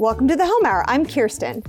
Welcome to The Home Hour. I'm Kirsten.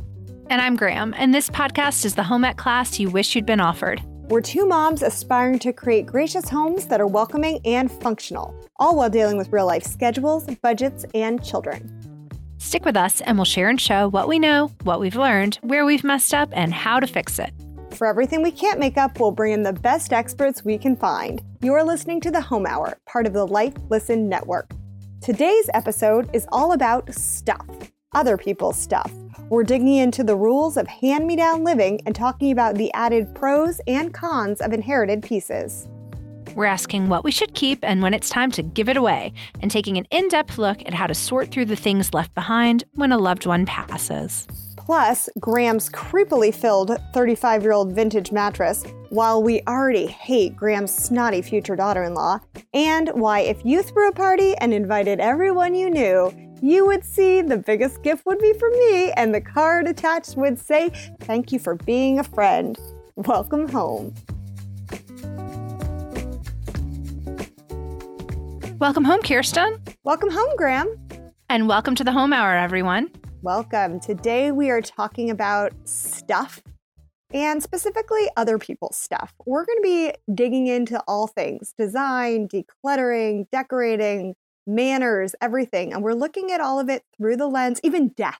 And I'm Graham. And this podcast is the home ec class you wish you'd been offered. We're two moms aspiring to create gracious homes that are welcoming and functional, all while dealing with real life schedules, budgets, and children. Stick with us and we'll share and show what we know, what we've learned, where we've messed up, and how to fix it. For everything we can't make up, we'll bring in the best experts we can find. You're listening to The Home Hour, part of the Life Listen Network. Today's episode is all about stuff, other people's stuff. We're digging into the rules of hand-me-down living and talking about the added pros and cons of inherited pieces. We're asking what we should keep and when it's time to give it away, and taking an in-depth look at how to sort through the things left behind when a loved one passes. Plus, Graham's creepily filled 35-year-old vintage mattress, while we already hate Graham's snotty future daughter-in-law, and why if you threw a party and invited everyone you knew, you would see the biggest gift would be from me, and the card attached would say, "Thank you for being a friend. Welcome home." Welcome home, Kirsten. Welcome home, Graham. And welcome to The Home Hour, everyone. Welcome. Today we are talking about stuff, and specifically other people's stuff. We're going to be digging into all things design, decluttering, decorating, manners, everything. And we're looking at all of it through the lens, even death.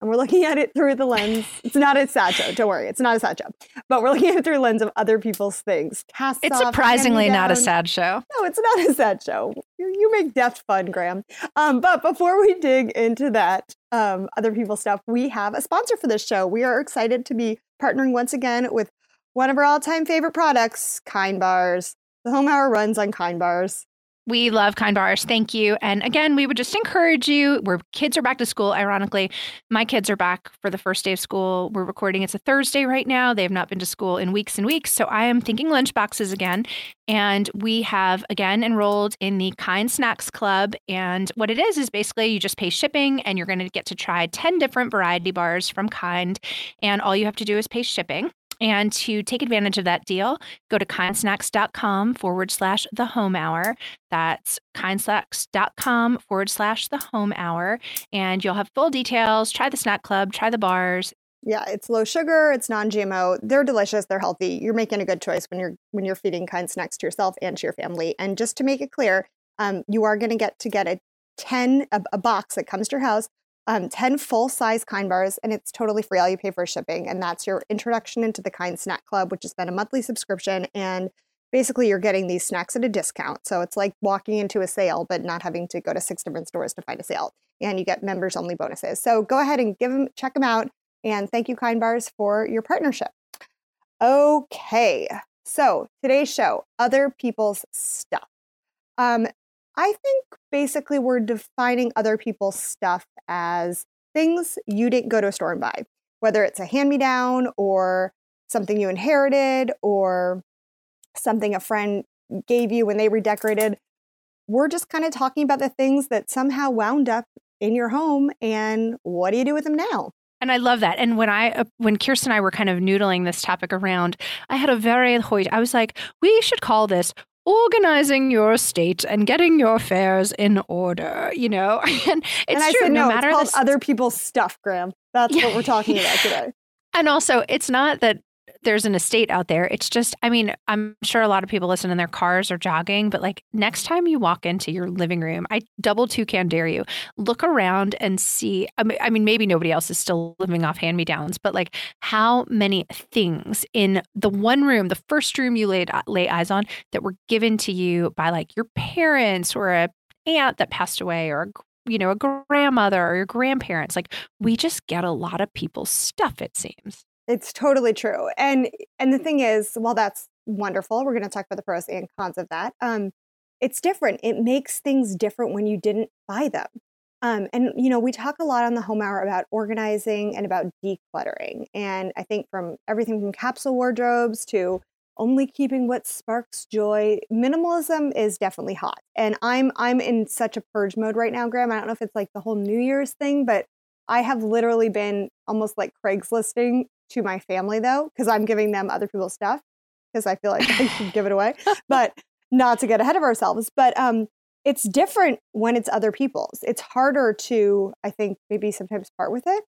And we're looking at it through the lens. It's not a sad job. Don't worry. It's not a sad job. But we're looking at it through the lens of other people's things. Casts it's off, surprisingly not a sad show. No, it's not a sad show. You make death fun, Graham. But before we dig into that, other people's stuff, we have a sponsor for this show. We are excited to be partnering once again with one of our all-time favorite products, Kind Bars. The Home Hour runs on Kind Bars. We love Kind Bars. Thank you. And again, we would just encourage you. Our kids are back to school. Ironically, my kids are back for the first day of school. We're recording. It's a Thursday right now. They have not been to school in weeks and weeks. So I am thinking lunchboxes again. And we have, again, enrolled in the Kind Snacks Club. And what it is basically you just pay shipping and you're going to get to try 10 different variety bars from Kind. And all you have to do is pay shipping. And to take advantage of that deal, go to KindSnacks.com/thehomehour. That's KindSnacks.com/thehomehour. And you'll have full details. Try the snack club. Try the bars. Yeah, it's low sugar. It's non-GMO. They're delicious. They're healthy. You're making a good choice when you're feeding Kind Snacks to yourself and to your family. And just to make it clear, you are going to get a box that comes to your house. 10 full-size Kind Bars, and it's totally free. All you pay for shipping, and that's your introduction into the Kind Snack Club, which has been a monthly subscription, and basically you're getting these snacks at a discount. So it's like walking into a sale, but not having to go to 6 different stores to find a sale, and you get members-only bonuses. So go ahead and check them out, and thank you, Kind Bars, for your partnership. Okay, so today's show, other people's stuff. I think basically we're defining other people's stuff as things you didn't go to a store and buy, whether it's a hand-me-down or something you inherited or something a friend gave you when they redecorated. We're just kind of talking about the things that somehow wound up in your home and what do you do with them now? And I love that. And when Kirsten and I were kind of noodling this topic around, I had a very hoit. I was like, we should call this organizing your estate and getting your affairs in order, you know, and it's and I true. Said, no, matter it's called other people's stuff, Graham. That's what we're talking about today. And also, it's not that there's an estate out there. It's just, I mean, I'm sure a lot of people listen in their cars or jogging, but like next time you walk into your living room, I double toucan dare you, look around and see. I mean, maybe nobody else is still living off hand-me-downs, but like how many things in the one room, the first room you lay eyes on that were given to you by like your parents or a aunt that passed away or a grandmother or your grandparents. Like we just get a lot of people's stuff, it seems. It's totally true. And the thing is, while that's wonderful, we're going to talk about the pros and cons of that. It's different. It makes things different when you didn't buy them. And we talk a lot on the Home Hour about organizing and about decluttering. And I think from everything from capsule wardrobes to only keeping what sparks joy, minimalism is definitely hot. And I'm in such a purge mode right now, Graham. I don't know if it's like the whole New Year's thing, but I have literally been almost like Craigslisting to my family, though, because I'm giving them other people's stuff because I feel like I should give it away, but not to get ahead of ourselves. But it's different when it's other people's. It's harder to, I think, maybe sometimes part with it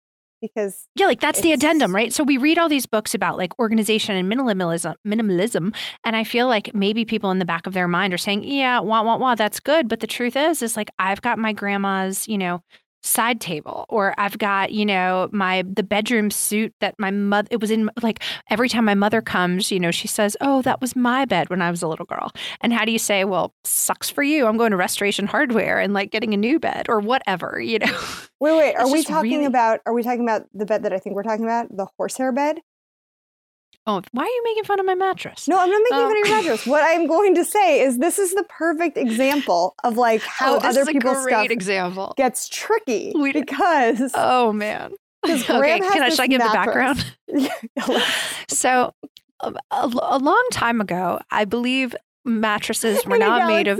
because. Yeah, like that's the addendum, right? So we read all these books about like organization and minimalism. And I feel like maybe people in the back of their mind are saying, yeah, wah, that's good. But the truth is like, I've got my grandma's, you know, side table, or I've got, you know, the bedroom suit that my mother, it was in, like every time my mother comes, you know, she says, oh, that was my bed when I was a little girl. And how do you say, well, sucks for you, I'm going to Restoration Hardware and like getting a new bed or whatever, you know? Wait, are we talking about the bed that I think we're talking about, the horsehair bed? Oh, why are you making fun of my mattress? No, I'm not making fun of your mattress. What I'm going to say is this is the perfect example of like how other people's stuff gets tricky because. Oh, man. Okay, should I give the background? So a long time ago, I believe mattresses were not made of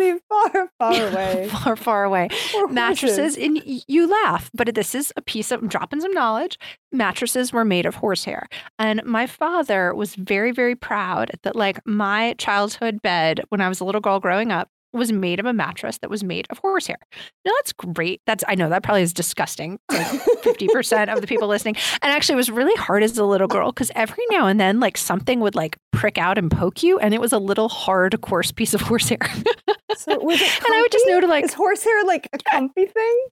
far away mattresses, and you laugh, but this is a piece of, I'm dropping some knowledge. Mattresses were made of horsehair, and my father was very, very proud that like my childhood bed when I was a little girl growing up was made of a mattress that was made of horsehair. Now that's great. I know that probably is disgusting to 50% of the people listening. And actually it was really hard as a little girl because every now and then like something would like prick out and poke you, and it was a little hard, coarse piece of horsehair. So was it comfy? And I would just know to like, is horsehair like a comfy thing?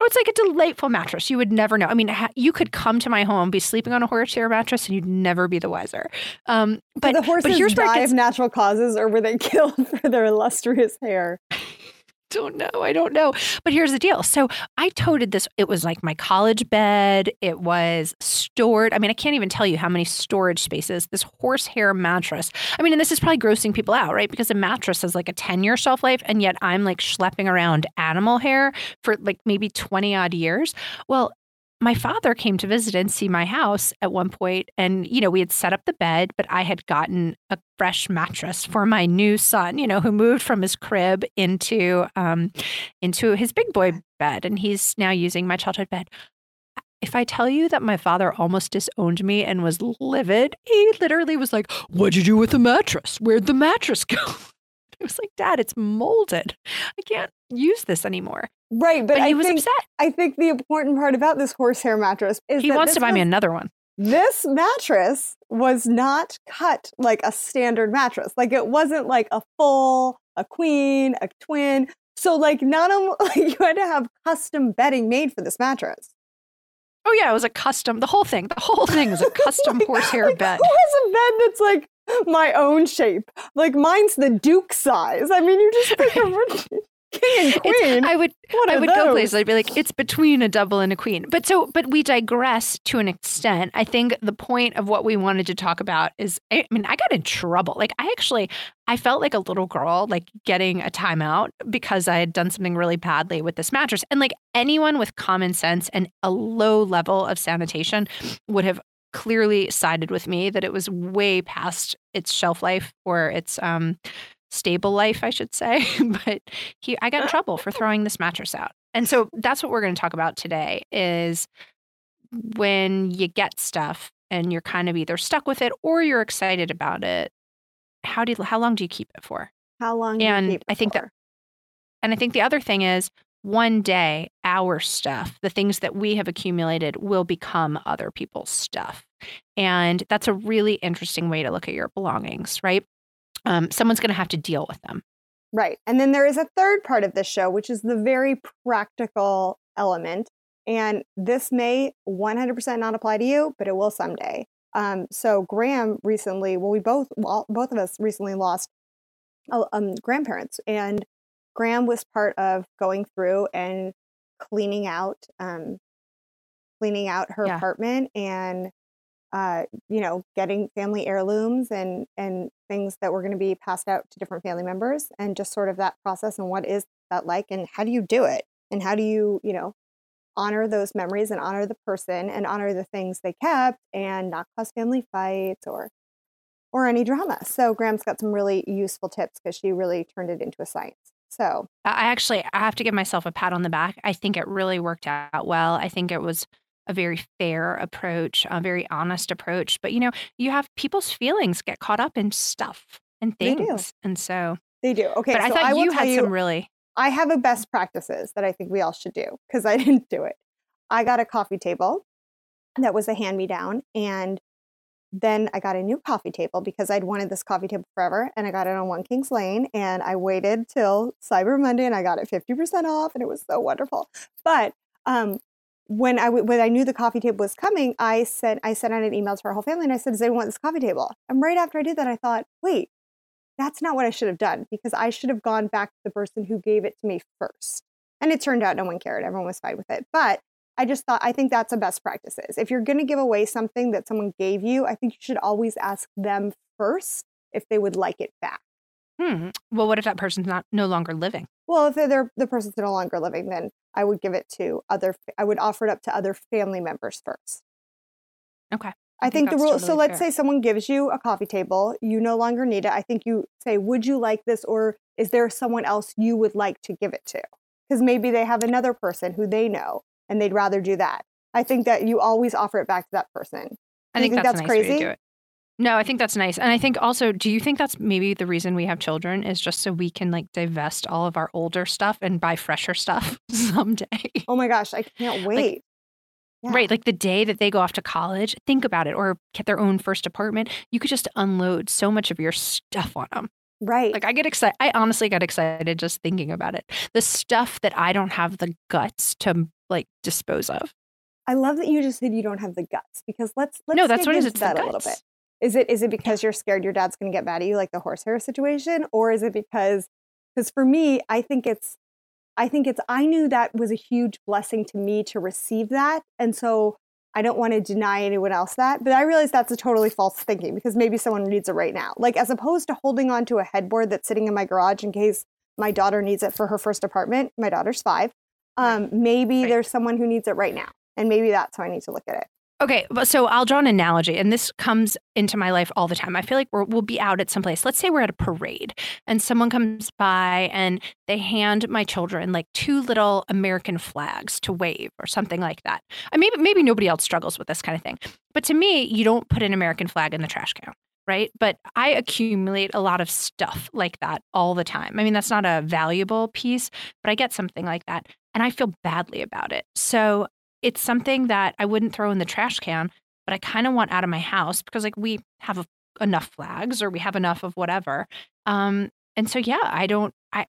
Oh, it's like a delightful mattress. You would never know. I mean, you could come to my home, be sleeping on a horsehair mattress, and you'd never be the wiser. But the horses die of natural causes, or were they killed for their illustrious hair? I don't know. But here's the deal. So I toted this. It was like my college bed. It was stored. I mean, I can't even tell you how many storage spaces, this horsehair mattress. I mean, and this is probably grossing people out, right? Because a mattress has like a 10-year shelf life. And yet I'm like schlepping around animal hair for like maybe 20 odd years. Well, my father came to visit and see my house at one point, and, you know, we had set up the bed, but I had gotten a fresh mattress for my new son, you know, who moved from his crib into his big boy bed, and he's now using my childhood bed. If I tell you that my father almost disowned me and was livid, he literally was like, "What'd you do with the mattress? Where'd the mattress go?" It was like, "Dad, it's molded. I can't use this anymore." Right. But he was upset. I think the important part about this horsehair mattress is he wants to buy me another one. This mattress was not cut like a standard mattress. Like it wasn't like a full, a queen, a twin. So like you had to have custom bedding made for this mattress. Oh, yeah. It was a custom. The whole thing was a custom horsehair bed. Who has a bed that's like my own shape? Like mine's the Duke size. I mean, you just pick a king and queen. I would go places. I'd be like, it's between a double and a queen. But we digress to an extent. I think the point of what we wanted to talk about is, I mean, I got in trouble. Like I felt like a little girl, like getting a timeout because I had done something really badly with this mattress. And like anyone with common sense and a low level of sanitation would have clearly sided with me that it was way past its shelf life or its stable life, I should say. But I got in trouble for throwing this mattress out. And so that's what we're going to talk about today, is when you get stuff and you're kind of either stuck with it or you're excited about it, how long do you keep it for? And I think the other thing is, one day, our stuff, the things that we have accumulated, will become other people's stuff. And that's a really interesting way to look at your belongings, right? Someone's going to have to deal with them. Right. And then there is a third part of this show, which is the very practical element. And this may 100% not apply to you, but it will someday. So Graham recently, both of us recently lost grandparents, and Graham was part of going through and cleaning out her apartment and, you know, getting family heirlooms and things that were going to be passed out to different family members, and just sort of that process and what is that like and how do you do it and how do you, you know, honor those memories and honor the person and honor the things they kept and not cause family fights or any drama. So Graham's got some really useful tips because she really turned it into a science. So I have to give myself a pat on the back. I think it really worked out well. I think it was a very fair approach, a very honest approach. But, you know, you have people's feelings get caught up in stuff and things. And so they do. Okay. But so I thought you had some really. I have a best practices that I think we all should do because I didn't do it. I got a coffee table that was a hand-me-down, and then I got a new coffee table because I'd wanted this coffee table forever, and I got it on One Kings Lane, and I waited till Cyber Monday, and I got it 50% off, and it was so wonderful. But when I knew the coffee table was coming, I sent out an email to our whole family, and I said, does anyone want this coffee table? And right after I did that, I thought, wait, that's not what I should have done, because I should have gone back to the person who gave it to me first. And it turned out no one cared. Everyone was fine with it. But I just thought, I think that's a best practices. If you're going to give away something that someone gave you, I think you should always ask them first if they would like it back. Hmm. Well, what if that person's no longer living? Well, if the person's no longer living, then I would give it to I would offer it up to other family members first. Okay. I think the rule, totally so let's fair. Say someone gives you a coffee table, you no longer need it. I think you say, would you like this? Or is there someone else you would like to give it to? Because maybe they have another person who they know and they'd rather do that. I think that you always offer it back to that person. I think that's nice crazy. Way to do it. No, I think that's nice. And I think also, do you think that's maybe the reason we have children is just so we can like divest all of our older stuff and buy fresher stuff someday? Oh my gosh, I can't wait. Like, yeah. Right. Like the day that they go off to college, think about it, or get their own first apartment. You could just unload so much of your stuff on them. Right. Like I get excited. I honestly got excited just thinking about it. The stuff that I don't have the guts to like dispose of. I love that you just said you don't have the guts because let's no, that's what it is. It's that a little bit. Is it because you're scared your dad's going to get mad at you like the horsehair situation? Or is it because for me, I think I knew that was a huge blessing to me to receive that. And so I don't want to deny anyone else that. But I realize that's a totally false thinking because maybe someone needs it right now. Like as opposed to holding on to a headboard that's sitting in my garage in case my daughter needs it for her first apartment. My daughter's 5. Maybe there's someone who needs it right now. And maybe that's how I need to look at it. Okay, so I'll draw an analogy, and this comes into my life all the time. I feel like we'll be out at some place. Let's say we're at a parade, and someone comes by, and they hand my children like 2 little American flags to wave or something like that. Maybe nobody else struggles with this kind of thing. But to me, you don't put an American flag in the trash can, right? But I accumulate a lot of stuff like that all the time. I mean, that's not a valuable piece, but I get something like that, and I feel badly about it. So it's something that I wouldn't throw in the trash can, but I kind of want out of my house because like we have enough flags or we have enough of whatever. And so, yeah,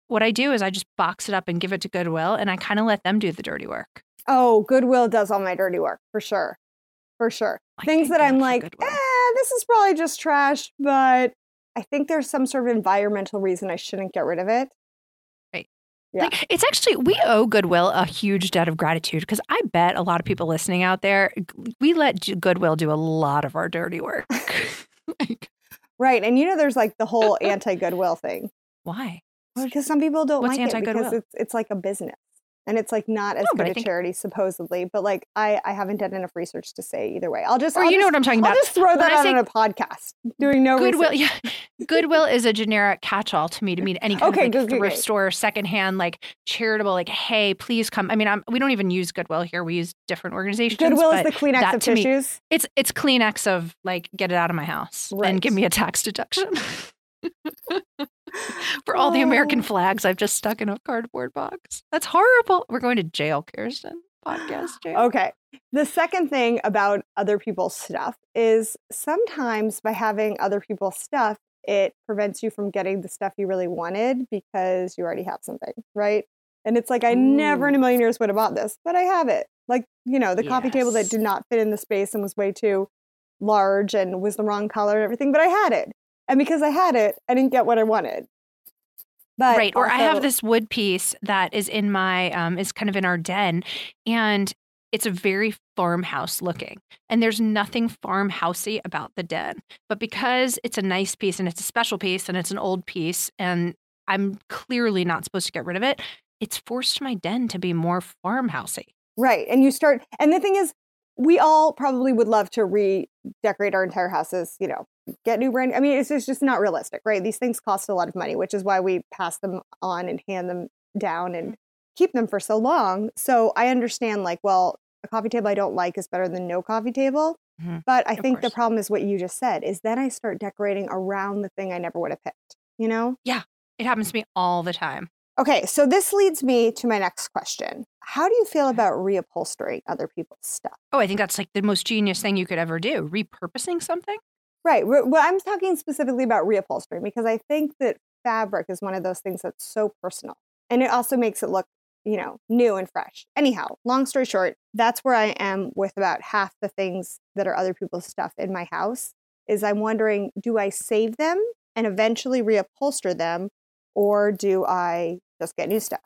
what I do is I just box it up and give it to Goodwill and I kind of let them do the dirty work. Oh, Goodwill does all my dirty work for sure. For sure. Things that I'm like, this is probably just trash, but I think there's some sort of environmental reason I shouldn't get rid of it. Yeah. Like it's actually, we owe Goodwill a huge debt of gratitude because I bet a lot of people listening out there, we let Goodwill do a lot of our dirty work. Right. And there's like the whole anti-Goodwill thing. Why? Well, because some people don't like it because it's like a business and it's like not as good a charity supposedly, but like I haven't done enough research to say either way. Know what I'm talking about. I'll just throw that out on a podcast doing no Goodwill, research. Yeah. Goodwill is a generic catch-all to me to mean any kind of like thrift store, secondhand, like charitable, like, hey, please come. I mean, we don't even use Goodwill here. We use different organizations. Goodwill is the Kleenex of tissues. Me, it's Kleenex of like, get it out of my house and give me a tax deduction for all the American flags I've just stuck in a cardboard box. That's horrible. We're going to jail, Kirsten. Podcast jail. Okay. The second thing about other people's stuff is sometimes by having other people's stuff, it prevents you from getting the stuff you really wanted because you already have something, right? And it's like, I never in a million years would have bought this, but I have it. Like, the coffee table that did not fit in the space and was way too large and was the wrong color and everything, but I had it. And because I had it, I didn't get what I wanted. But right. Or I have this wood piece that is in my, is kind of in our den. And it's a very farmhouse looking, and there's nothing farmhousey about the den. But because it's a nice piece and it's a special piece and it's an old piece and I'm clearly not supposed to get rid of it, it's forced my den to be more farmhousey. Right. And the thing is, we all probably would love to redecorate our entire houses, get new brand. I mean, it's just not realistic, right? These things cost a lot of money, which is why we pass them on and hand them down and keep them for so long. So I understand like, well, a coffee table I don't like is better than no coffee table. Mm-hmm. But I think the problem is what you just said is then I start decorating around the thing I never would have picked, Yeah. It happens to me all the time. Okay, so this leads me to my next question. How do you feel about reupholstering other people's stuff? Oh, I think that's like the most genius thing you could ever do. Repurposing something? Right. Well, I'm talking specifically about reupholstering because I think that fabric is one of those things that's so personal. And it also makes it look, you know, new and fresh. Anyhow, long story short, that's where I am with about half the things that are other people's stuff in my house is I'm wondering, do I save them and eventually reupholster them? Or do I just get new stuff?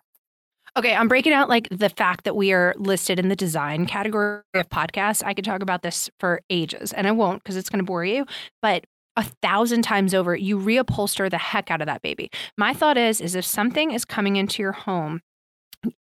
Okay, I'm breaking out like the fact that we are listed in the design category of podcasts. I could talk about this for ages, and I won't because it's going to bore you. But 1,000 times over, you reupholster the heck out of that baby. My thought is if something is coming into your home,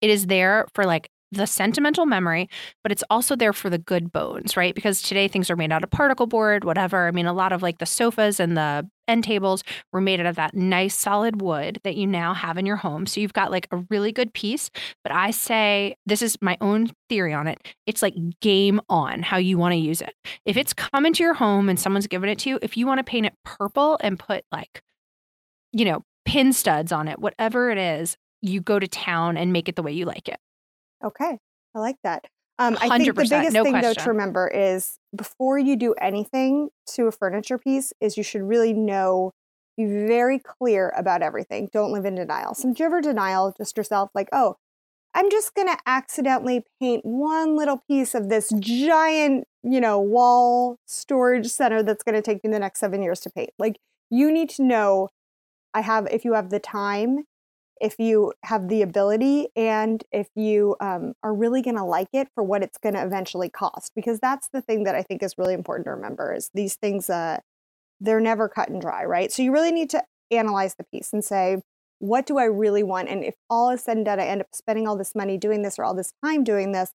it is there for like the sentimental memory, but it's also there for the good bones, right? Because today things are made out of particle board, whatever. I mean, a lot of like the sofas and the end tables were made out of that nice solid wood that you now have in your home. So you've got like a really good piece. But I say, this is my own theory on it. It's like game on how you want to use it. If it's come into your home and someone's given it to you, if you want to paint it purple and put like, you know, pin studs on it, whatever it is, you go to town and make it the way you like it. Okay. I like that. I think the biggest thing though to remember is before you do anything to a furniture piece is you should really know, be very clear about everything. Don't live in denial. Some ever denial just yourself like, oh, I'm just going to accidentally paint one little piece of this giant, you know, wall storage center that's going to take me the next 7 years to paint. Like you need to know if you have the time, if you have the ability, and if you are really going to like it for what it's going to eventually cost. Because that's the thing that I think is really important to remember is these things, they're never cut and dry, right? So you really need to analyze the piece and say, what do I really want? And if all is said and done, I end up spending all this money doing this or all this time doing this,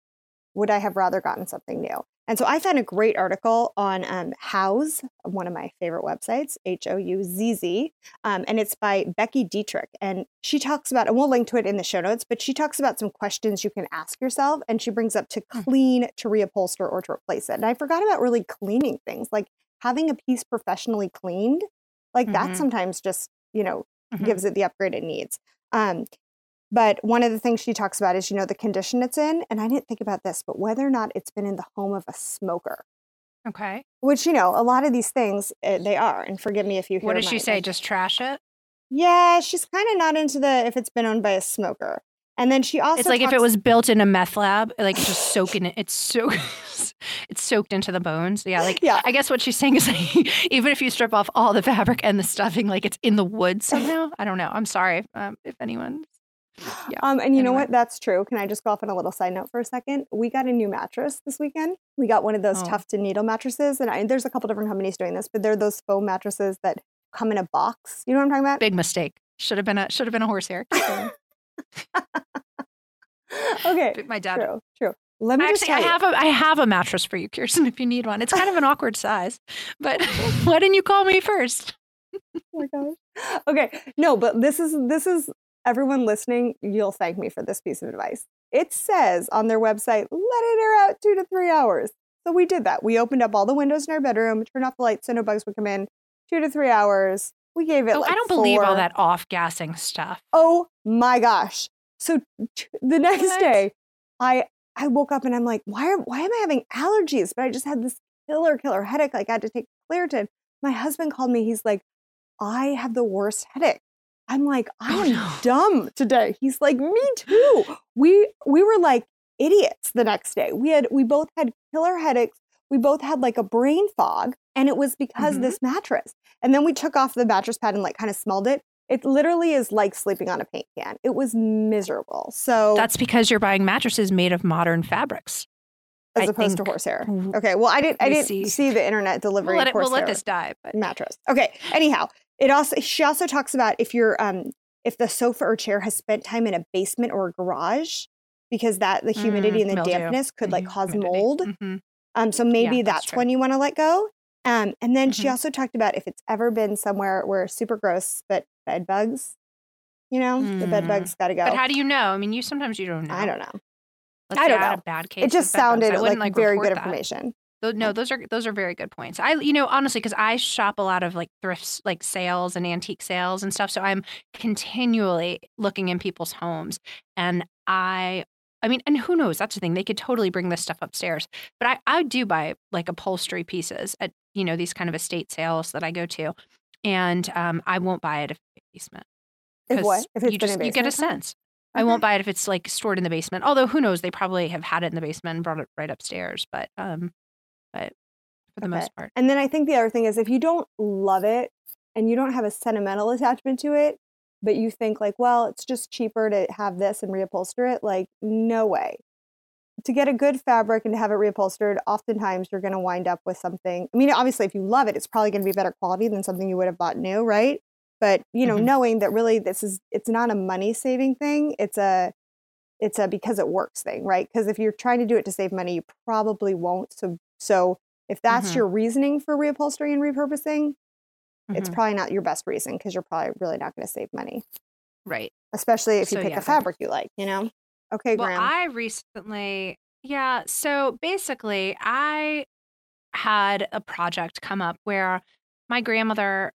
would I have rather gotten something new? And so I found a great article on Houzz, one of my favorite websites, Houzz, and it's by Becky Dietrich. And she talks about, and we'll link to it in the show notes, but she talks about some questions you can ask yourself, and she brings up to clean, to reupholster, or to replace it. And I forgot about really cleaning things, like having a piece professionally cleaned, like that sometimes just, you know, gives it the upgrade it needs. But one of the things she talks about is, you know, the condition it's in. And I didn't think about this, but whether or not it's been in the home of a smoker. Okay. Which, you know, a lot of these things, they are. And forgive me if you hear what does she say? Just trash it? Yeah, she's kind of not into the if it's been owned by a smoker. And then she also if it was built in a meth lab, like just soaking it. It's soaked into the bones. Yeah, like I guess what she's saying is like, even if you strip off all the fabric and the stuffing, like it's in the wood somehow. I don't know. I'm sorry if anyone... Yeah. And you know what? That's true. Can I just go off on a little side note for a second? We got a new mattress this weekend. We got one of those Tuft and Needle mattresses. And there's a couple different companies doing this, but they're those foam mattresses that come in a box. You know what I'm talking about? Big mistake. Should have been a horsehair. Okay. But my dad. True. Let me actually, I have a mattress for you, Kirsten, if you need one. It's kind of an awkward size, but why didn't you call me first? Oh my gosh. Okay. No, but this is. Everyone listening, you'll thank me for this piece of advice. It says on their website, let it air out 2 to 3 hours. So we did that. We opened up all the windows in our bedroom, turned off the lights so no bugs would come in. 2 to 3 hours. We gave it I don't believe all that off-gassing stuff. Oh my gosh. So the next day, I woke up and I'm like, why am I having allergies? But I just had this killer headache. Like I had to take Claritin. My husband called me. He's like, I have the worst headache. I'm like, I am dumb today. He's like, me too. We were like idiots the next day. We both had killer headaches. We both had like a brain fog, and it was because of this mattress. And then we took off the mattress pad and like kind of smelled it. It literally is like sleeping on a paint can. It was miserable. So that's because you're buying mattresses made of modern fabrics. As opposed to horsehair. Okay. Well, I didn't see the internet delivery. We'll let this die. But... mattress. Okay. Anyhow. She also talks about if the sofa or chair has spent time in a basement or a garage, because the humidity and the mildew. Dampness could like cause mold. So maybe that's when you want to let go. And then she also talked about if it's ever been somewhere where super gross, but bed bugs, you know, the bed bugs got to go. But how do you know? I mean, you sometimes don't know. I don't know. Let's I don't know. A bad case it just sounded like very good information. No, those are very good points. Honestly, because I shop a lot of like thrifts, like sales and antique sales and stuff. So I'm continually looking in people's homes, and and who knows? That's the thing. They could totally bring this stuff upstairs. But I do buy like upholstery pieces at these kind of estate sales that I go to, and I won't buy it if it's a basement. If what? If it's in a basement, you get a sense. Mm-hmm. I won't buy it if it's like stored in the basement. Although who knows? They probably have had it in the basement and brought it right upstairs. But for the most part. And then I think the other thing is, if you don't love it and you don't have a sentimental attachment to it, but you think like, well, it's just cheaper to have this and reupholster it, like, no way. To get a good fabric and to have it reupholstered, oftentimes you're going to wind up with something. I mean, obviously, if you love it, it's probably going to be better quality than something you would have bought new, right? But, knowing that really it's not a money saving thing. It's a because it works thing, right? Because if you're trying to do it to save money, you probably won't. So if that's your reasoning for reupholstering and repurposing, it's probably not your best reason, because you're probably really not going to save money. Right. Especially if you pick a fabric you like, Okay, Graham. Well, I recently, so basically I had a project come up where my grandmother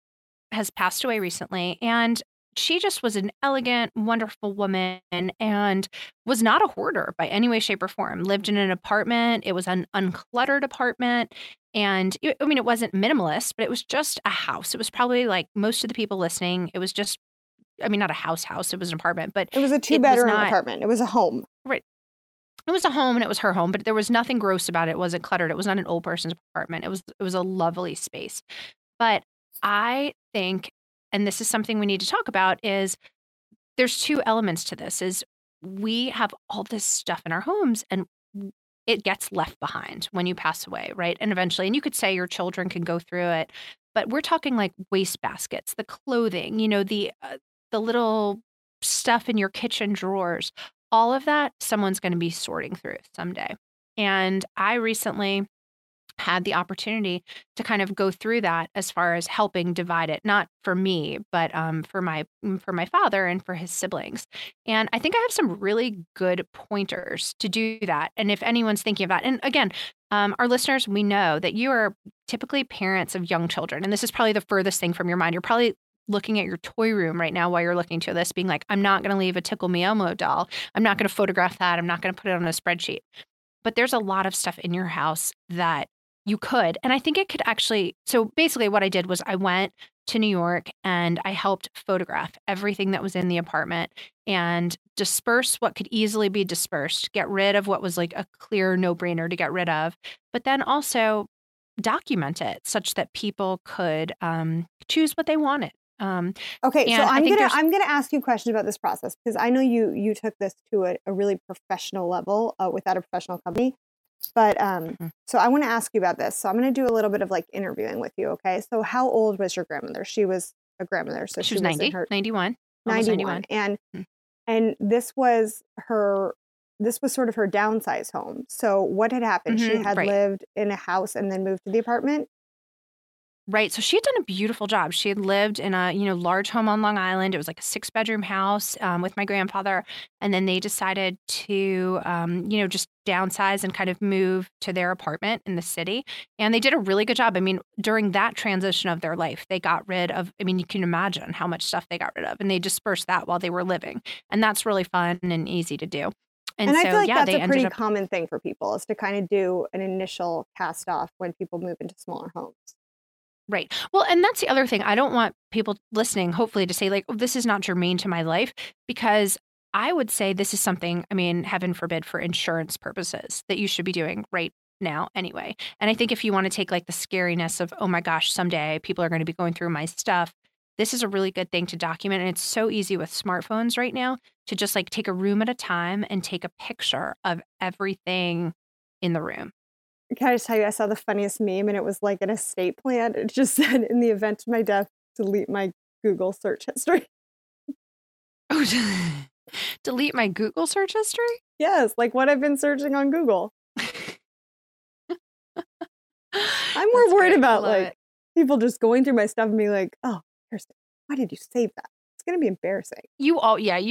has passed away recently, and she just was an elegant, wonderful woman, and was not a hoarder by any way, shape, or form. Lived in an apartment. It was an uncluttered apartment. And it wasn't minimalist, but it was just a house. It was probably like most of the people listening. It was just, not a house. It was an apartment, but it was a 2-bedroom apartment. It was a home. Right. It was a home, and it was her home, but there was nothing gross about it. It wasn't cluttered. It was not an old person's apartment. It was a lovely space. But I think, and this is something we need to talk about, is there's two elements to this, is we have all this stuff in our homes, and it gets left behind when you pass away, right? And eventually, and you could say your children can go through it, but we're talking like waste baskets, the clothing, the little stuff in your kitchen drawers, all of that, someone's going to be sorting through someday. And I recently had the opportunity to kind of go through that as far as helping divide it, not for me, but for my father and for his siblings. And I think I have some really good pointers to do that. And if anyone's thinking of that, and again, our listeners, we know that you are typically parents of young children, and this is probably the furthest thing from your mind. You're probably looking at your toy room right now while you're looking to this, being like, I'm not going to leave a Tickle Me Elmo doll. I'm not going to photograph that. I'm not going to put it on a spreadsheet. But there's a lot of stuff in your house that you could. And I think it could actually. So basically what I did was I went to New York and I helped photograph everything that was in the apartment and disperse what could easily be dispersed, get rid of what was like a clear no-brainer to get rid of, but then also document it such that people could choose what they wanted. Okay. So I'm going to ask you questions about this process, because I know you took this to a really professional level without a professional company. But so I want to ask you about this. So I'm going to do a little bit of like interviewing with you. Okay. So how old was your grandmother? She was a grandmother. So she was 90, 91, 91. And, and this was sort of her downsized home. So what had happened? She had lived in a house and then moved to the apartment. Right. So she had done a beautiful job. She had lived in a, large home on Long Island. It was like a 6-bedroom house with my grandfather. And then they decided to, just downsize and kind of move to their apartment in the city. And they did a really good job. I mean, during that transition of their life, they got rid of, you can imagine how much stuff they got rid of. And they dispersed that while they were living. And that's really fun and easy to do. And so, I feel like that's a pretty common thing for people, is to kind of do an initial cast off when people move into smaller homes. Right. Well, and that's the other thing. I don't want people listening, hopefully, to say like, oh, this is not germane to my life, because I would say this is something, heaven forbid, for insurance purposes, that you should be doing right now anyway. And I think if you want to take like the scariness of, oh, my gosh, someday people are going to be going through my stuff, this is a really good thing to document. And it's so easy with smartphones right now to just like take a room at a time and take a picture of everything in the room. Can I just tell you, I saw the funniest meme, and it was like an estate plan. It just said, in the event of my death, delete my Google search history. Oh, delete my Google search history? Yes, like what I've been searching on Google. I'm more worried about people just going through my stuff and being like, oh, Kirsten, why did you save that? going to be embarrassing. You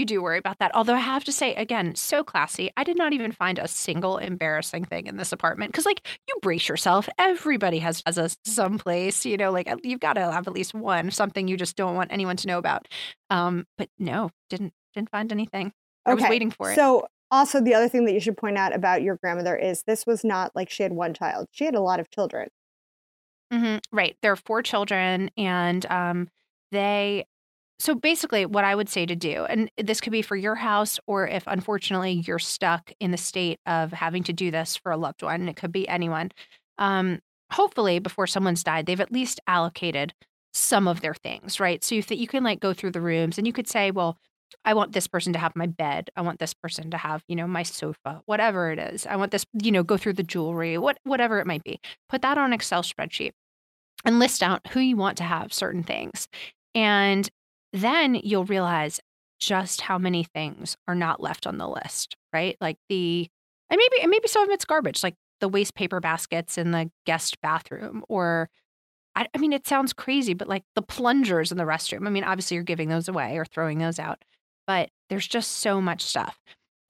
do worry about that. Although I have to say, again, so classy. I did not even find a single embarrassing thing in this apartment because, like, you brace yourself. Everybody has a someplace, you know, like you've got to have at least one something you just don't want anyone to know about. But no, didn't find anything. I was waiting for it. So also the other thing that you should point out about your grandmother is this was not like she had one child. She had a lot of children. Mm-hmm. Right. There are 4 children, and so basically what I would say to do, and this could be for your house or if unfortunately you're stuck in the state of having to do this for a loved one, it could be anyone. Hopefully before someone's died, they've at least allocated some of their things, right? So you can like go through the rooms and you could say, well, I want this person to have my bed. I want this person to have, you know, my sofa, whatever it is. I want this, you know, go through the jewelry, whatever it might be. Put that on an Excel spreadsheet and list out who you want to have certain things. And then you'll realize just how many things are not left on the list, right? Like maybe some of it's garbage, like the waste paper baskets in the guest bathroom, or I mean, it sounds crazy, but like the plungers in the restroom. I mean, obviously you're giving those away or throwing those out, but there's just so much stuff.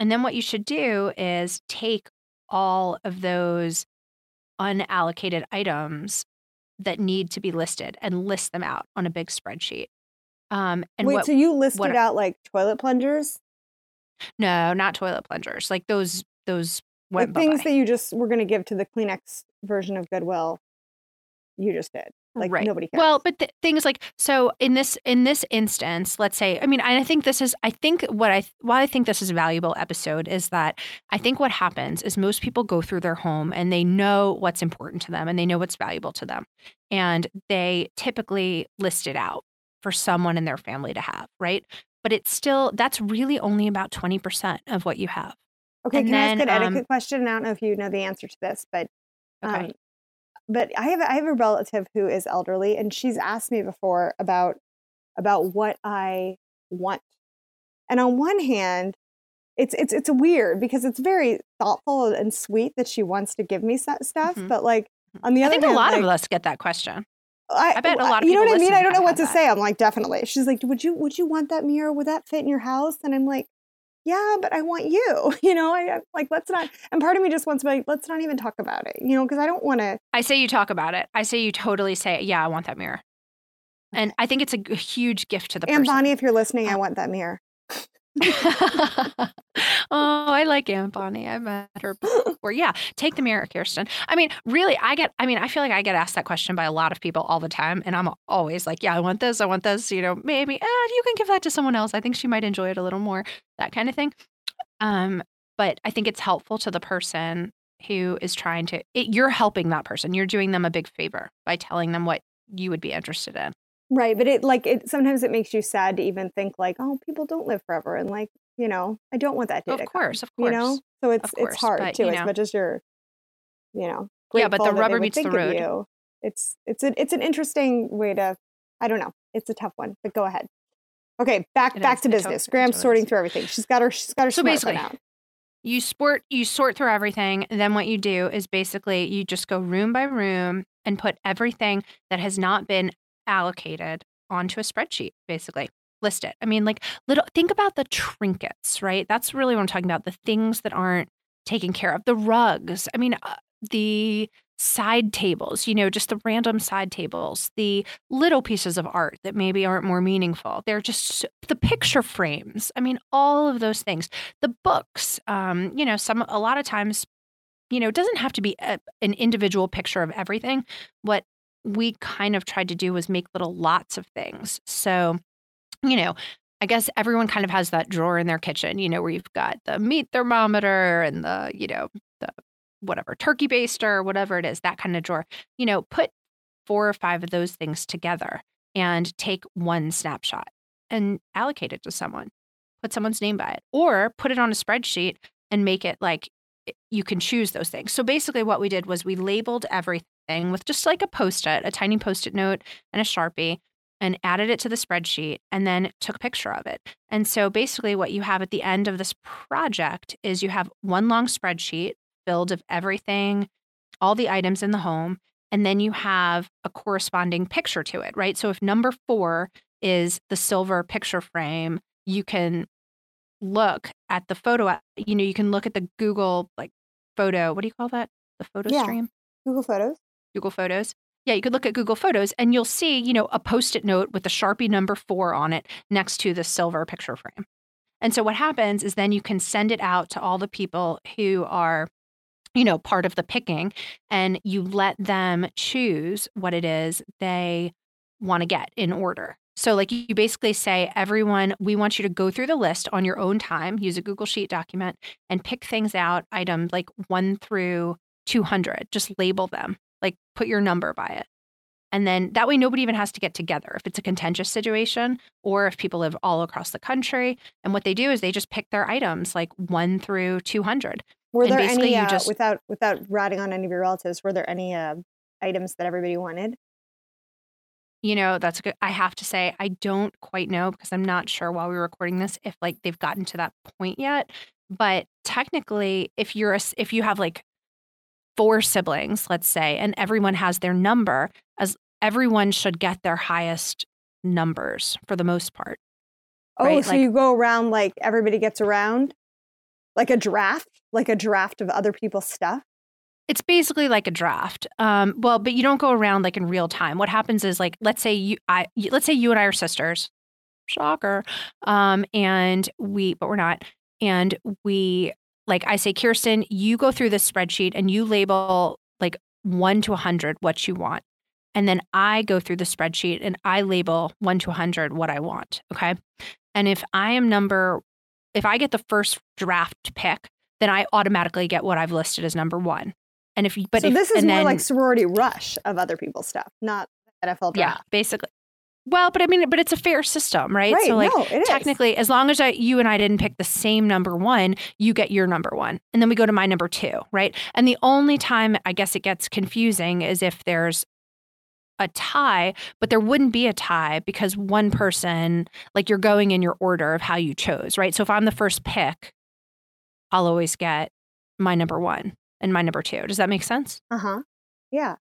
And then what you should do is take all of those unallocated items that need to be listed and list them out on a big spreadsheet. So you listed out like toilet plungers? No, not toilet plungers. Like those went like things that you just were going to give to the Kleenex version of Goodwill. You just did. Like right. Nobody cares. Well, but things like, so in this instance, let's say, I mean, I think this is a valuable episode is that I think what happens is most people go through their home and they know what's important to them and they know what's valuable to them. And they typically list it out for someone in their family to have, right? But it's still, that's really only about 20% of what you have. Okay, and can I ask an etiquette question? I don't know if you know the answer to this, but okay. But I have a relative who is elderly, and she's asked me before about what I want. And on one hand, it's weird because it's very thoughtful and sweet that she wants to give me stuff. Mm-hmm. But like on the other hand, I think a lot of us get that question. I bet a lot of people. You know what I mean? I don't know what to say. I'm like, definitely. She's like, would you want that mirror? Would that fit in your house? And I'm like, yeah, but I want you, you know, I'm like, let's not. And part of me just wants to be like, let's not even talk about it, you know, because I don't want to. I say you talk about it. I say you totally say, yeah, I want that mirror. Okay. And I think it's a huge gift to the person. Aunt Bonnie, if you're listening, I want that mirror. Oh, I like Aunt Bonnie. I met her before. Yeah, take the mirror, Kirsten. I mean, really, I feel like I get asked that question by a lot of people all the time. And I'm always like, yeah, I want this, you know, maybe you can give that to someone else. I think she might enjoy it a little more, that kind of thing. But I think it's helpful to the person who is trying to, you're helping that person. You're doing them a big favor by telling them what you would be interested in. Right. But sometimes it makes you sad to even think like, oh, people don't live forever. And like, you know, I don't want that data. Of course. You know, so it's hard too, as much as you're, you know, yeah, but the rubber meets the road. It's an interesting way to, I don't know. It's a tough one, but go ahead. Okay. Back to business. Graham's sorting through everything. She's got her so basically out. You sort through everything. And then what you do is basically you just go room by room and put everything that has not been allocated onto a spreadsheet, basically. List it. I mean, like think about the trinkets, right? That's really what I'm talking about. The things that aren't taken care of, the rugs. I mean, the side tables, you know, just the random side tables, the little pieces of art that maybe aren't more meaningful. They're just the picture frames. I mean, all of those things, the books, you know, a lot of times, you know, it doesn't have to be an individual picture of everything. What we kind of tried to do was make little lots of things. So, you know, I guess everyone kind of has that drawer in their kitchen, you know, where you've got the meat thermometer and the, you know, the whatever turkey baster, whatever it is, that kind of drawer, you know, put 4 or 5 of those things together and take one snapshot and allocate it to someone, put someone's name by it, or put it on a spreadsheet and make it like you can choose those things. So basically what we did was we labeled everything with just like a tiny Post-it note and a Sharpie, and added it to the spreadsheet and then took a picture of it. And so basically what you have at the end of this project is you have one long spreadsheet filled of everything, all the items in the home, and then you have a corresponding picture to it, right? So if number 4 is the silver picture frame, you can look at the photo, you know, you can look at the Google like photo, what do you call that? The photo stream? Google Photos. Google Photos. Yeah, you could look at Google Photos and you'll see, you know, a Post-it note with the Sharpie number 4 on it next to the silver picture frame. And so what happens is then you can send it out to all the people who are, you know, part of the picking, and you let them choose what it is they want to get in order. So like you basically say, everyone, we want you to go through the list on your own time, use a Google Sheet document and pick things out, item like 1 through 200, just label them, like put your number by it. And then that way nobody even has to get together if it's a contentious situation or if people live all across the country. And what they do is they just pick their items like 1 through 200. Were there any, without ratting on any of your relatives, were there any items that everybody wanted? You know, that's good. I have to say, I don't quite know because I'm not sure while we were recording this if like they've gotten to that point yet. But technically, if you have like 4 siblings, let's say, and everyone has their number, as everyone should get their highest numbers for the most part. Oh, right? So like, you go around like everybody gets around, like a draft of other people's stuff. It's basically like a draft. Well, but you don't go around like in real time. What happens is like, let's say you and I are sisters, shocker, but we're not. And we, like I say, Kirsten, you go through this spreadsheet and you label like 1 to 100 what you want. And then I go through the spreadsheet and I label 1 to 100 what I want. Okay. And if I get the first draft pick, then I automatically get what I've listed as number 1. And this is more like sorority rush of other people's stuff, not NFL draft. Yeah, basically. Well, but I mean, but it's a fair system, right? Right. So like technically, as long as you and I didn't pick the same number 1, you get your number 1. And then we go to my number 2, right? And the only time I guess it gets confusing is if there's a tie, but there wouldn't be a tie because one person, like you're going in your order of how you chose, right? So if I'm the first pick, I'll always get my number 1 and my number 2. Does that make sense? Uh-huh. Yeah.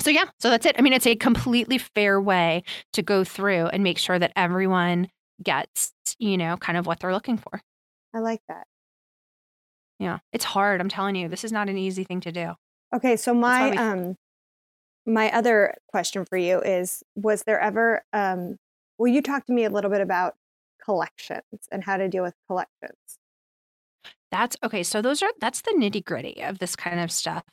So that's it. I mean, it's a completely fair way to go through and make sure that everyone gets, you know, kind of what they're looking for. I like that. Yeah. It's hard. I'm telling you, this is not an easy thing to do. Okay. So my other question for you is, was there ever, will you talk to me a little bit about collections and how to deal with collections? That's okay. So that's the nitty gritty of this kind of stuff.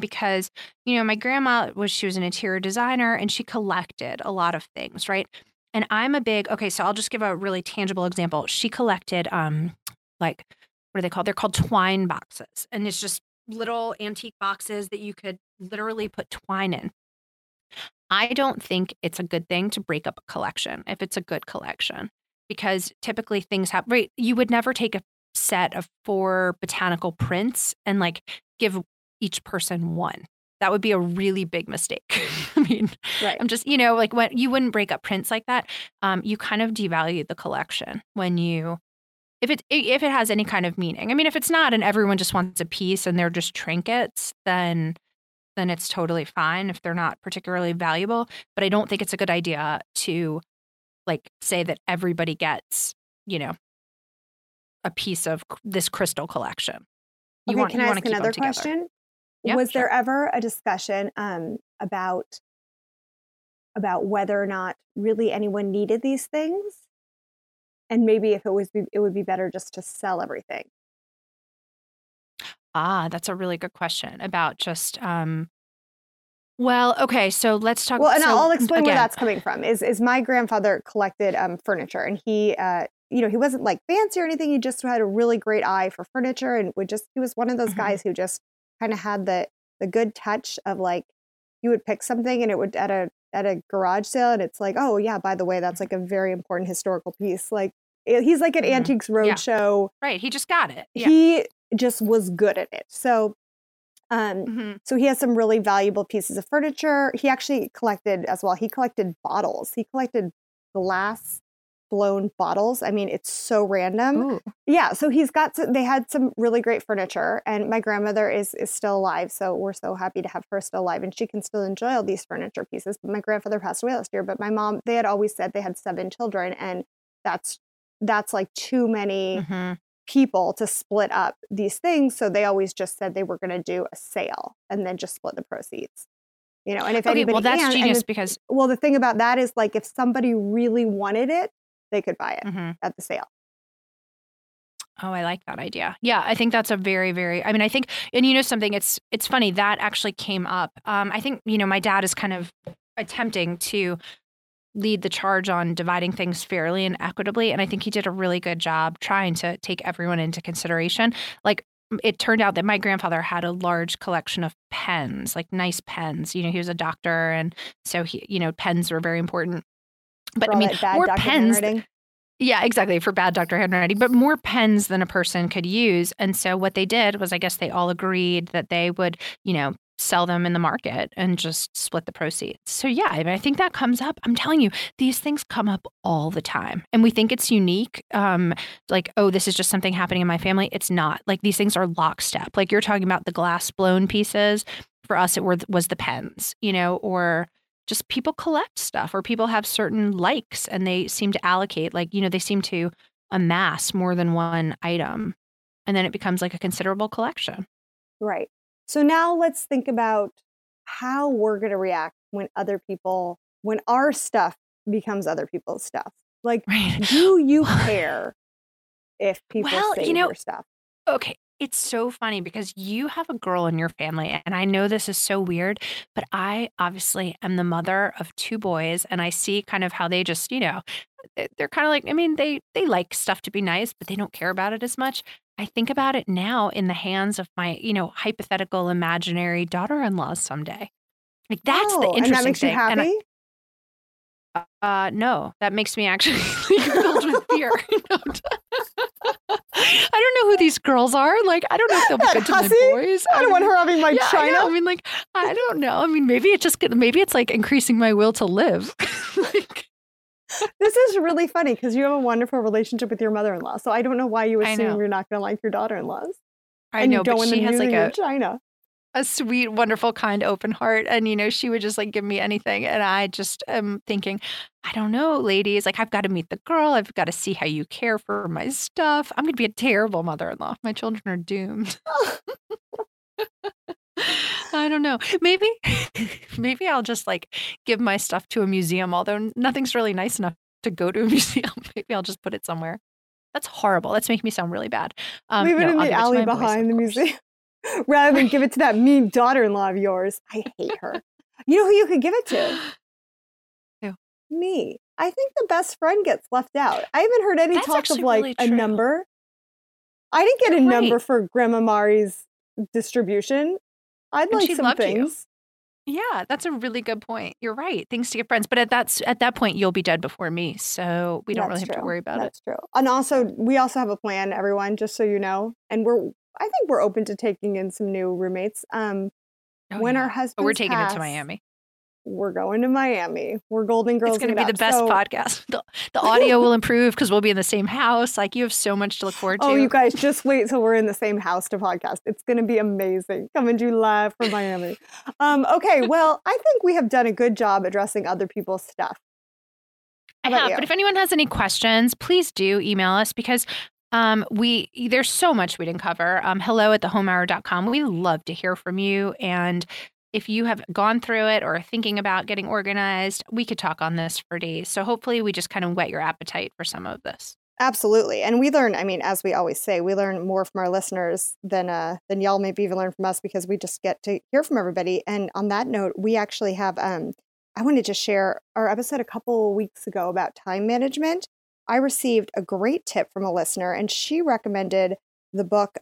Because, you know, my grandma she was an interior designer and she collected a lot of things, right? And so I'll just give a really tangible example. She collected, like, what are they called? They're called twine boxes. And it's just little antique boxes that you could literally put twine in. I don't think it's a good thing to break up a collection if it's a good collection, because typically things happen, right? You would never take a set of 4 botanical prints and like give each person 1. That would be a really big mistake. I mean, right. I'm just, you know, like when you wouldn't break up prints like that, you kind of devalue the collection when you, if it has any kind of meaning. I mean, if it's not and everyone just wants a piece and they're just trinkets, then it's totally fine if they're not particularly valuable. But I don't think it's a good idea to like say that everybody gets, you know, a piece of this crystal collection. Can I ask another question? Yeah, was there ever a discussion about whether or not really anyone needed these things? And maybe if it would be better just to sell everything. Ah, that's a really good question about just, well, okay, so let's talk. Well, and I'll explain where that's coming from is my grandfather collected furniture, and he, you know, he wasn't like fancy or anything. He just had a really great eye for furniture and he was one of those mm-hmm. guys who just kind of had the good touch of like, you would pick something and it would at a garage sale. And it's like, oh yeah, by the way, that's like a very important historical piece. Like he's like an mm-hmm. Antiques Roadshow. Yeah. Right. He just got it. Yeah. He just was good at it. So, mm-hmm. so he has some really valuable pieces of furniture. He actually collected as well. He collected bottles. He collected glass blown bottles. I mean, it's so random. Ooh. Yeah. So they had some really great furniture, and my grandmother is still alive. So we're so happy to have her still alive, and she can still enjoy all these furniture pieces. But my grandfather passed away last year, but my mom, they had always said they had 7 children, and that's like too many mm-hmm. people to split up these things. So they always just said they were going to do a sale and then just split the proceeds. You know, and if anybody that's genius because the thing about that is, like, if somebody really wanted it, they could buy it mm-hmm. at the sale. Oh, I like that idea. Yeah, I think that's a very, very, I mean, I think, and you know something, it's funny, that actually came up. I think, you know, my dad is kind of attempting to lead the charge on dividing things fairly and equitably. And I think he did a really good job trying to take everyone into consideration. Like, it turned out that my grandfather had a large collection of pens, like nice pens. You know, he was a doctor, and so he, you know, pens were very important. But I mean, more pens. Yeah, exactly, for bad doctor handwriting, but more pens than a person could use. And so what they did was, I guess they all agreed that they would, you know, sell them in the market and just split the proceeds. So yeah, I mean, I think that comes up. I'm telling you, these things come up all the time, and we think it's unique. Like, oh, this is just something happening in my family. It's not. Like, these things are lockstep. Like, you're talking about the glass blown pieces. For us, it was the pens, you know, or just people collect stuff, or people have certain likes, and they seem to allocate, like, you know, they seem to amass more than one item, and then it becomes like a considerable collection. Right. So now let's think about how we're going to react when our stuff becomes other people's stuff. Like, right. Do you care if people save your stuff? Okay. It's so funny because you have a girl in your family, and I know this is so weird, but I obviously am the mother of 2 boys, and I see kind of how they just, you know, they're kind of like, I mean, they like stuff to be nice, but they don't care about it as much. I think about it now in the hands of my, you know, hypothetical imaginary daughter-in-law someday. Like, that's the interesting thing. And that makes you happy? No, that makes me actually filled with fear. I don't know who these girls are. Like, I don't know if they'll be good to my boys. I don't want her having my china. I mean, like, I don't know. I mean, maybe it's like increasing my will to live. Like, this is really funny because you have a wonderful relationship with your mother-in-law. So I don't know why you assume you're not going to like your daughter-in-laws. I know, but she has like a sweet, wonderful, kind, open heart. And, you know, she would just like give me anything. And I just am thinking, I don't know, ladies, like, I've got to meet the girl. I've got to see how you care for my stuff. I'm going to be a terrible mother-in-law. My children are doomed. I don't know. Maybe I'll just like give my stuff to a museum, although nothing's really nice enough to go to a museum. Maybe I'll just put it somewhere. That's horrible. That's making me sound really bad. Leave it in the alley behind the museum. Rather than give it to that mean daughter-in-law of yours. I hate her. You know who you could give it to? Who? Me. I think the best friend gets left out. I haven't heard any talk of like really a number. I didn't get a number for Grandma Mari's distribution. I'd like some things. You. Yeah, that's a really good point. You're right. Things to get friends. But at that point, you'll be dead before me. So we don't really have to worry about it. That's true. And also, we also have a plan, everyone, just so you know. And I think we're open to taking in some new roommates. Our husbands we're taking it to Miami. We're going to Miami. We're Golden Girls. It's going to be the best podcast. The audio will improve because we'll be in the same house. Like, you have so much to look forward to. Oh, you guys, just wait till we're in the same house to podcast. It's going to be amazing. Coming to you live from Miami. Okay, well, I think we have done a good job addressing other people's stuff. But if anyone has any questions, please do email us because there's so much we didn't cover. hello@thehomehour.com. We love to hear from you. And if you have gone through it or are thinking about getting organized, we could talk on this for days. So hopefully we just kind of whet your appetite for some of this. Absolutely. And we learn, I mean, as we always say, we learn more from our listeners than y'all maybe even learn from us because we just get to hear from everybody. And on that note, we actually have, I wanted to share our episode a couple of weeks ago about time management. I received a great tip from a listener, and she recommended the book.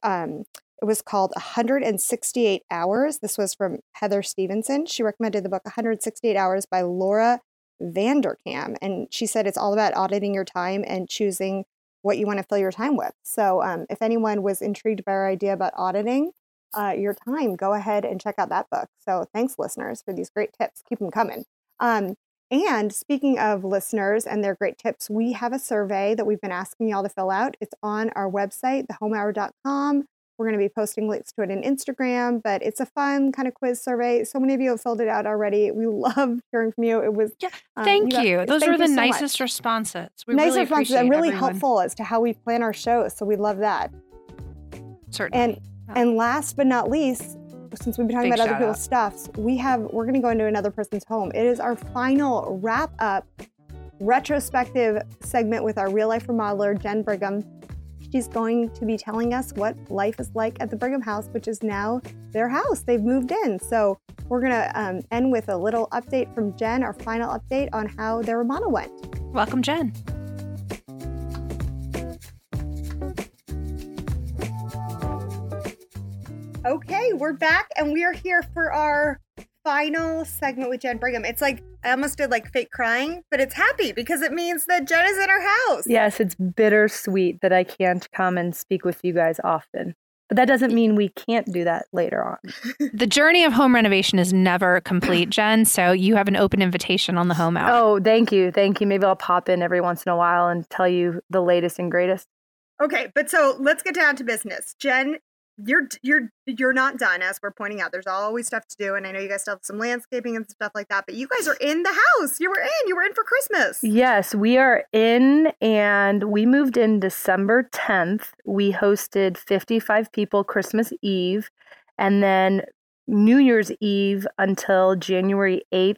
It was called 168 Hours. This was from Heather Stevenson. She recommended the book 168 Hours by Laura Vanderkam, and she said it's all about auditing your time and choosing what you want to fill your time with. So if anyone was intrigued by our idea about auditing your time, go ahead and check out that book. So thanks, listeners, for these great tips. Keep them coming. And speaking of listeners and their great tips, we have a survey that we've been asking y'all to fill out. It's on our website, thehomehour.com. We're going to be posting links to it in Instagram, but it's a fun kind of quiz survey. So many of you have filled it out already. We love hearing from you. It was thank you. Those were the nicest responses. We really appreciate everyone. Helpful as to how we plan our shows. So we love that. Certainly. And last but not least, since we've been talking about other people's stuffs, we're going to go into another person's home. It is our final wrap up retrospective segment with our real life remodeler, Jen Brigham. She's going to be telling us what life is like at the Brigham house, which is now their house. They've moved in. So we're going to end with a little update from Jen, our final update on how their remodel went. Welcome, Jen. Okay, we're back and we are here for our final segment with Jen Brigham. It's like, I almost did like fake crying, but it's happy because it means that Jen is in her house. Yes, it's bittersweet that I can't come and speak with you guys often. But that doesn't mean we can't do that later on. The journey of home renovation is never complete, Jen, so you have an open invitation on the Home Hour. Oh, thank you. Thank you. Maybe I'll pop in every once in a while and tell you the latest and greatest. Okay, but so let's get down to business. Jen, you're not done, as we're pointing out. There's always stuff to do, and I know you guys still have some landscaping and stuff like that, but you guys are in the house. You were in for Christmas. Yes, we are in, and we moved in December 10th. We hosted 55 people Christmas Eve, and then New Year's Eve until January 8th,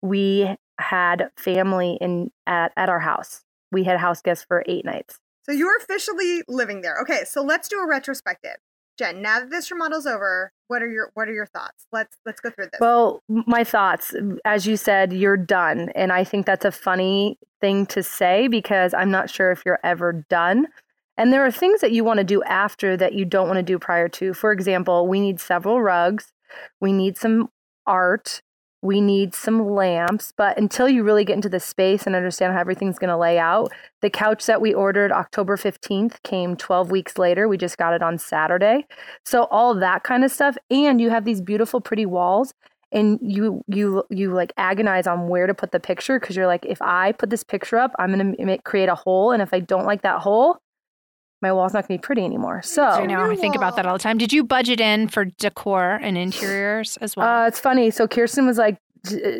we had family in at our house. We had house guests for 8 nights. So you're officially living there. Okay, so let's do a retrospective. Jen, now that this remodel's over, what are your thoughts? Let's go through this. Well, my thoughts, as you said, you're done. And I think that's a funny thing to say because I'm not sure if you're ever done. And there are things that you want to do after that you don't want to do prior to. For example, we need several rugs. We need some art. We need some lamps. But until you really get into the space and understand how everything's going to lay out, the couch that we ordered October 15th came 12 weeks later. We just got it on Saturday. So all that kind of stuff. And you have these beautiful, pretty walls. And you like agonize on where to put the picture because you're like, if I put this picture up, I'm going to create a hole. And if I don't like that hole, my wall's not going to be pretty anymore. So I know. I think about that all the time. Did you budget in for decor and interiors as well? It's funny. So Kirsten was like,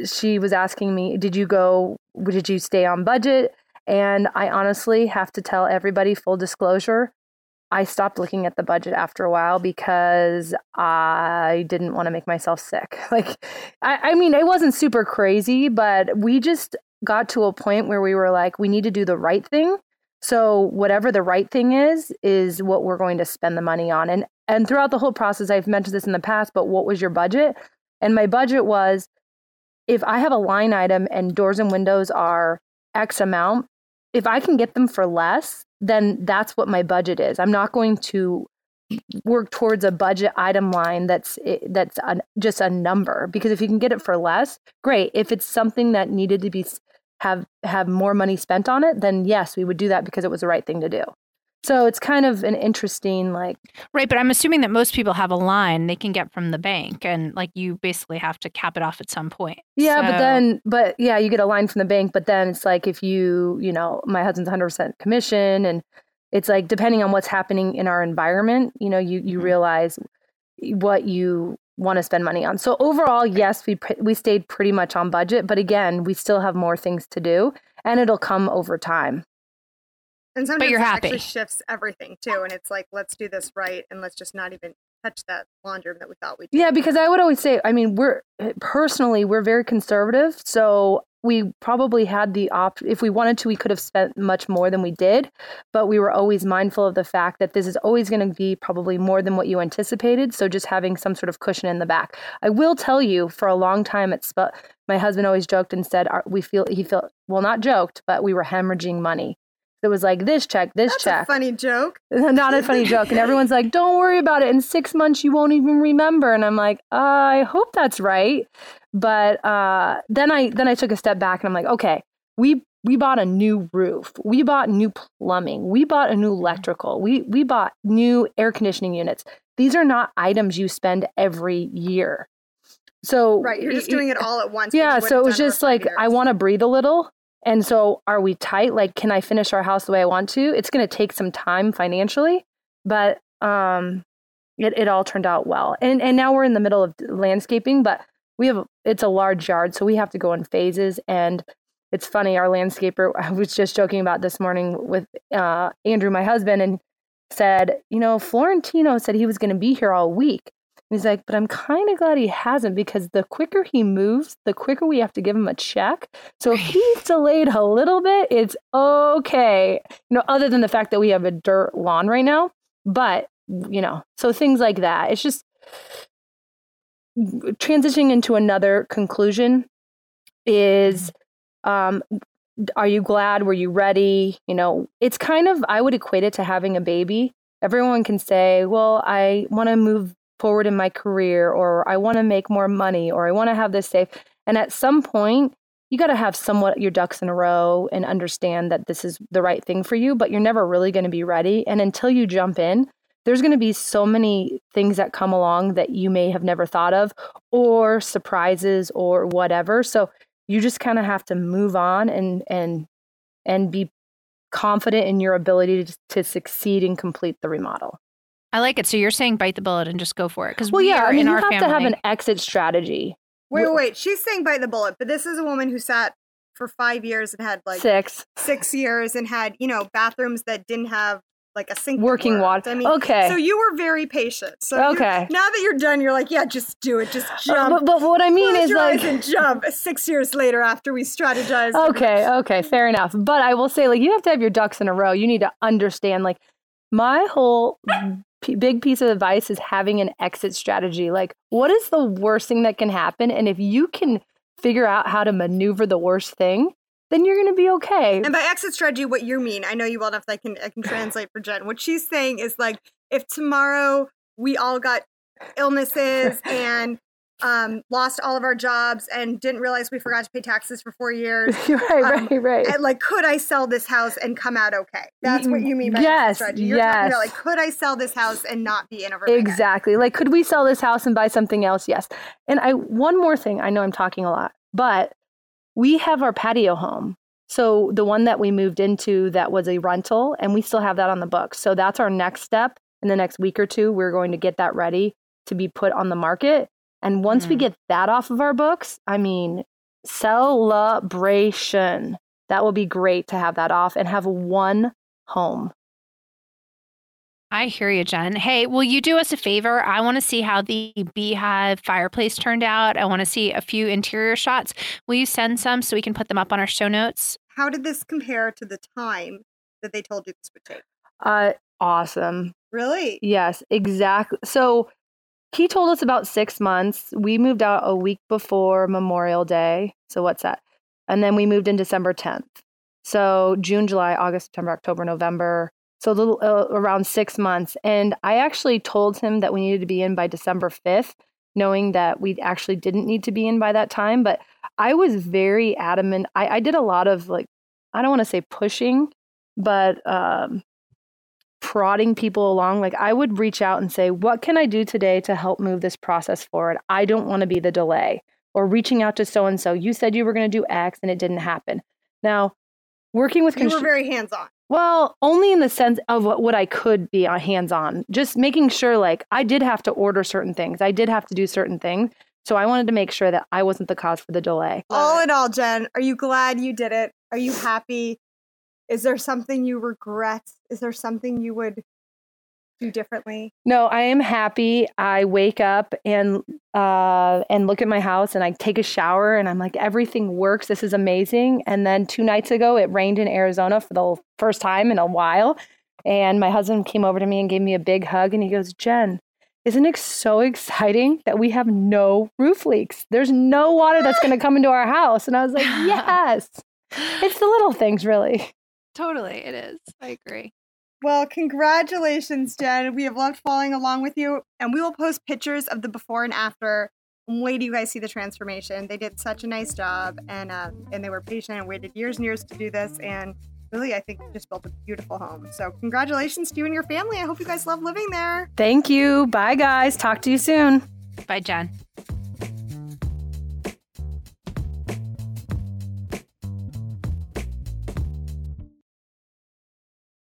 she was asking me, did you stay on budget? And I honestly have to tell everybody, full disclosure, I stopped looking at the budget after a while because I didn't want to make myself sick. Like, I mean, it wasn't super crazy, but we just got to a point where we were like, we need to do the right thing. So whatever the right thing is what we're going to spend the money on. And throughout the whole process, I've mentioned this in the past, but what was your budget? And my budget was, if I have a line item and doors and windows are X amount, if I can get them for less, then that's what my budget is. I'm not going to work towards a budget item line that's just a number, because if you can get it for less, great. If it's something that needed to be have more money spent on it, then yes, we would do that because it was the right thing to do. So it's kind of an interesting, like... Right, but I'm assuming that most people have a line they can get from the bank, and like you basically have to cap it off at some point. Yeah, so... but you get a line from the bank, but then it's like if you my husband's 100% commission, and it's like depending on what's happening in our environment, you mm-hmm. realize what you want to spend money on. So overall, yes, we stayed pretty much on budget, but again, we still have more things to do, and it'll come over time. And sometimes it actually shifts everything too, and it's like, let's do this right, and let's just not even touch that laundry room that we thought we did. Yeah, because I would always say, I mean, we're very conservative, so we probably had the option, if we wanted to, we could have spent much more than we did, but we were always mindful of the fact that this is always going to be probably more than what you anticipated. So just having some sort of cushion in the back. I will tell you, for a long time, my husband always joked and said, not joked, but we were hemorrhaging money. It was like this check. That's a funny joke. Not a funny joke. And everyone's like, don't worry about it. In 6 months, you won't even remember. And I'm like, I hope that's right. But then I took a step back and I'm like, okay, we bought a new roof. We bought new plumbing. We bought a new electrical. We bought new air conditioning units. These are not items you spend every year. So right, you're just doing it all at once. Yeah, so it was just like, I want to breathe a little. And so are we tight? Like, can I finish our house the way I want to? It's going to take some time financially, but it all turned out well. And now we're in the middle of landscaping, but it's a large yard, so we have to go in phases. And it's funny, our landscaper, I was just joking about this morning with Andrew, my husband, and said, Florentino said he was going to be here all week. And he's like, but I'm kind of glad he hasn't, because the quicker he moves, the quicker we have to give him a check. So if he's delayed a little bit, it's okay. Other than the fact that we have a dirt lawn right now, but so things like that. It's just transitioning into another conclusion is, are you glad? Were you ready? It's kind of, I would equate it to having a baby. Everyone can say, well, I want to move forward in my career, or I want to make more money, or I want to have this safe. And at some point, you got to have somewhat your ducks in a row and understand that this is the right thing for you, but you're never really going to be ready. And until you jump in, there's going to be so many things that come along that you may have never thought of, or surprises or whatever. So you just kind of have to move on and be confident in your ability to succeed and complete the remodel. I like it. So you're saying bite the bullet and just go for it. You have to have an exit strategy. Wait. She's saying bite the bullet, but this is a woman who sat for 5 years and had like six years and had, bathrooms that didn't have like a sink. Working water. I mean, okay. So you were very patient. So okay. Now that you're done, you're like, yeah, just do it. Just jump. But what I mean is like. And jump 6 years later after we strategized. Okay. Fair enough. But I will say, like, you have to have your ducks in a row. You need to understand, like, my whole big piece of advice is having an exit strategy. Like, what is the worst thing that can happen? And if you can figure out how to maneuver the worst thing, then you're going to be okay. And by exit strategy, what you mean, I know you well enough that I can translate for Jen. What she's saying is, like, if tomorrow we all got illnesses and lost all of our jobs and didn't realize we forgot to pay taxes for 4 years. Right. And like, could I sell this house and come out okay? That's what you mean by yes, strategy. You're talking about, like, could I sell this house and not be in a room? Exactly. Like, could we sell this house and buy something else? Yes. And one more thing, I know I'm talking a lot, but we have our patio home. So the one that we moved into that was a rental, and we still have that on the books. So that's our next step. In the next week or two, we're going to get that ready to be put on the market. And once we get that off of our books, I mean, celebration. That will be great to have that off and have one home. I hear you, Jen. Hey, will you do us a favor? I want to see how the beehive fireplace turned out. I want to see a few interior shots. Will you send some so we can put them up on our show notes? How did this compare to the time that they told you this would take? Awesome. Really? Yes, exactly. So he told us about 6 months. We moved out a week before Memorial Day. So what's that? And then we moved in December 10th. So June, July, August, September, October, November. So a little around 6 months. And I actually told him that we needed to be in by December 5th, knowing that we actually didn't need to be in by that time. But I was very adamant. I did a lot of, like, I don't want to say pushing, but prodding people along. Like, I would reach out and say, what can I do today to help move this process forward? I don't want to be the delay. Or reaching out to so-and-so, you said you were going to do X and it didn't happen. Now, working with... You were very hands-on. Well, only in the sense of what I could be hands-on. Just making sure, like, I did have to order certain things. I did have to do certain things. So I wanted to make sure that I wasn't the cause for the delay. All in all, Jen, are you glad you did it? Are you happy? Is there something you regret? Is there something you would do differently? No, I am happy. I wake up and look at my house, and I take a shower, and I'm like, everything works. This is amazing. And then 2 nights ago, it rained in Arizona for the first time in a while. And my husband came over to me and gave me a big hug, and he goes, Jen, isn't it so exciting that we have no roof leaks? There's no water that's going to come into our house. And I was like, yes. It's the little things, really. Totally, it is. I agree. Well, congratulations, Jen. We have loved following along with you, and we will post pictures of the before and after. Wait till you guys see the transformation. They did such a nice job, and they were patient and waited years and years to do this, and really, I think just built a beautiful home. So congratulations to you and your family. I hope you guys love living there. Thank you. Bye, guys. Talk to you soon. Bye, Jen.